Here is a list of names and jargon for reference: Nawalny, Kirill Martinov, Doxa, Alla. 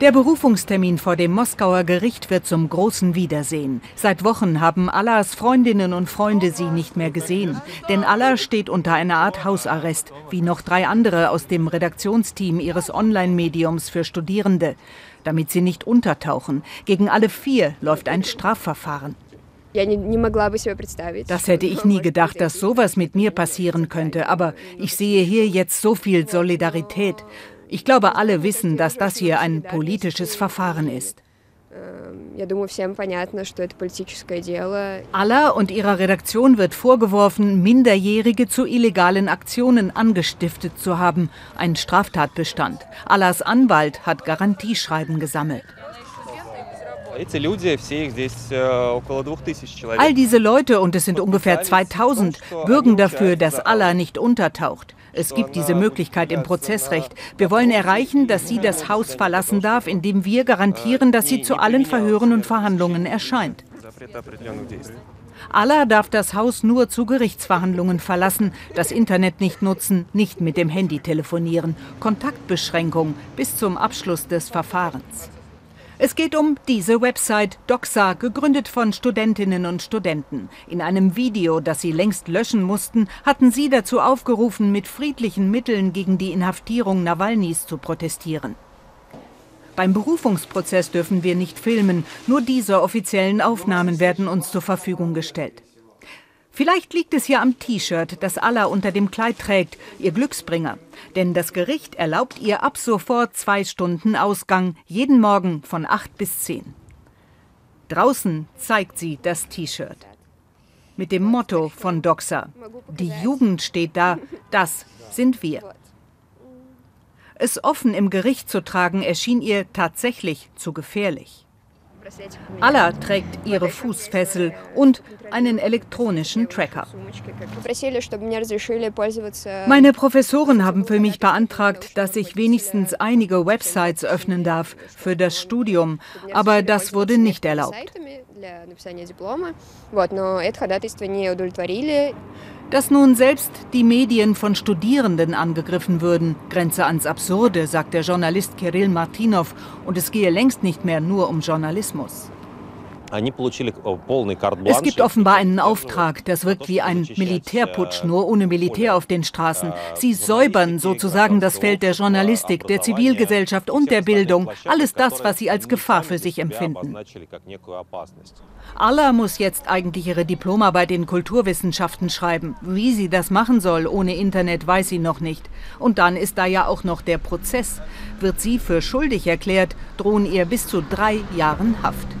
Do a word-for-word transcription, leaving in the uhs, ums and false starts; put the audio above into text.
Der Berufungstermin vor dem Moskauer Gericht wird zum großen Wiedersehen. Seit Wochen haben Allas Freundinnen und Freunde sie nicht mehr gesehen. Denn Alla steht unter einer Art Hausarrest, wie noch drei andere aus dem Redaktionsteam ihres Online-Mediums für Studierende. Damit sie nicht untertauchen. Gegen alle vier läuft ein Strafverfahren. Das hätte ich nie gedacht, dass sowas mit mir passieren könnte. Aber ich sehe hier jetzt so viel Solidarität. Ich glaube, alle wissen, dass das hier ein politisches Verfahren ist. Alla und ihrer Redaktion wird vorgeworfen, Minderjährige zu illegalen Aktionen angestiftet zu haben. Ein Straftatbestand. Allas Anwalt hat Garantieschreiben gesammelt. All diese Leute, und es sind ungefähr zweitausend, bürgen dafür, dass Alla nicht untertaucht. Es gibt diese Möglichkeit im Prozessrecht. Wir wollen erreichen, dass sie das Haus verlassen darf, indem wir garantieren, dass sie zu allen Verhören und Verhandlungen erscheint. Alla darf das Haus nur zu Gerichtsverhandlungen verlassen, das Internet nicht nutzen, nicht mit dem Handy telefonieren. Kontaktbeschränkung bis zum Abschluss des Verfahrens. Es geht um diese Website Doxa, gegründet von Studentinnen und Studenten. In einem Video, das sie längst löschen mussten, hatten sie dazu aufgerufen, mit friedlichen Mitteln gegen die Inhaftierung Nawalnys zu protestieren. Beim Berufungsprozess dürfen wir nicht filmen, nur diese offiziellen Aufnahmen werden uns zur Verfügung gestellt. Vielleicht liegt es ja am T-Shirt, das Alla unter dem Kleid trägt, ihr Glücksbringer. Denn das Gericht erlaubt ihr ab sofort zwei Stunden Ausgang, jeden Morgen von acht bis zehn. Draußen zeigt sie das T-Shirt. Mit dem Motto von Doxa: Die Jugend steht da, das sind wir. Es offen im Gericht zu tragen, erschien ihr tatsächlich zu gefährlich. Alla trägt ihre Fußfessel und einen elektronischen Tracker. Meine Professoren haben für mich beantragt, dass ich wenigstens einige Websites öffnen darf für das Studium, aber das wurde nicht erlaubt. Dass nun selbst die Medien von Studierenden angegriffen würden, grenze ans Absurde, sagt der Journalist Kirill Martinov, und es gehe längst nicht mehr nur um Journalismus. Es gibt offenbar einen Auftrag, das wirkt wie ein Militärputsch, nur ohne Militär auf den Straßen. Sie säubern sozusagen das Feld der Journalistik, der Zivilgesellschaft und der Bildung, alles das, was sie als Gefahr für sich empfinden. Alla muss jetzt eigentlich ihre Diplomarbeit in Kulturwissenschaften schreiben. Wie sie das machen soll ohne Internet, weiß sie noch nicht. Und dann ist da ja auch noch der Prozess. Wird sie für schuldig erklärt, drohen ihr bis zu drei Jahren Haft.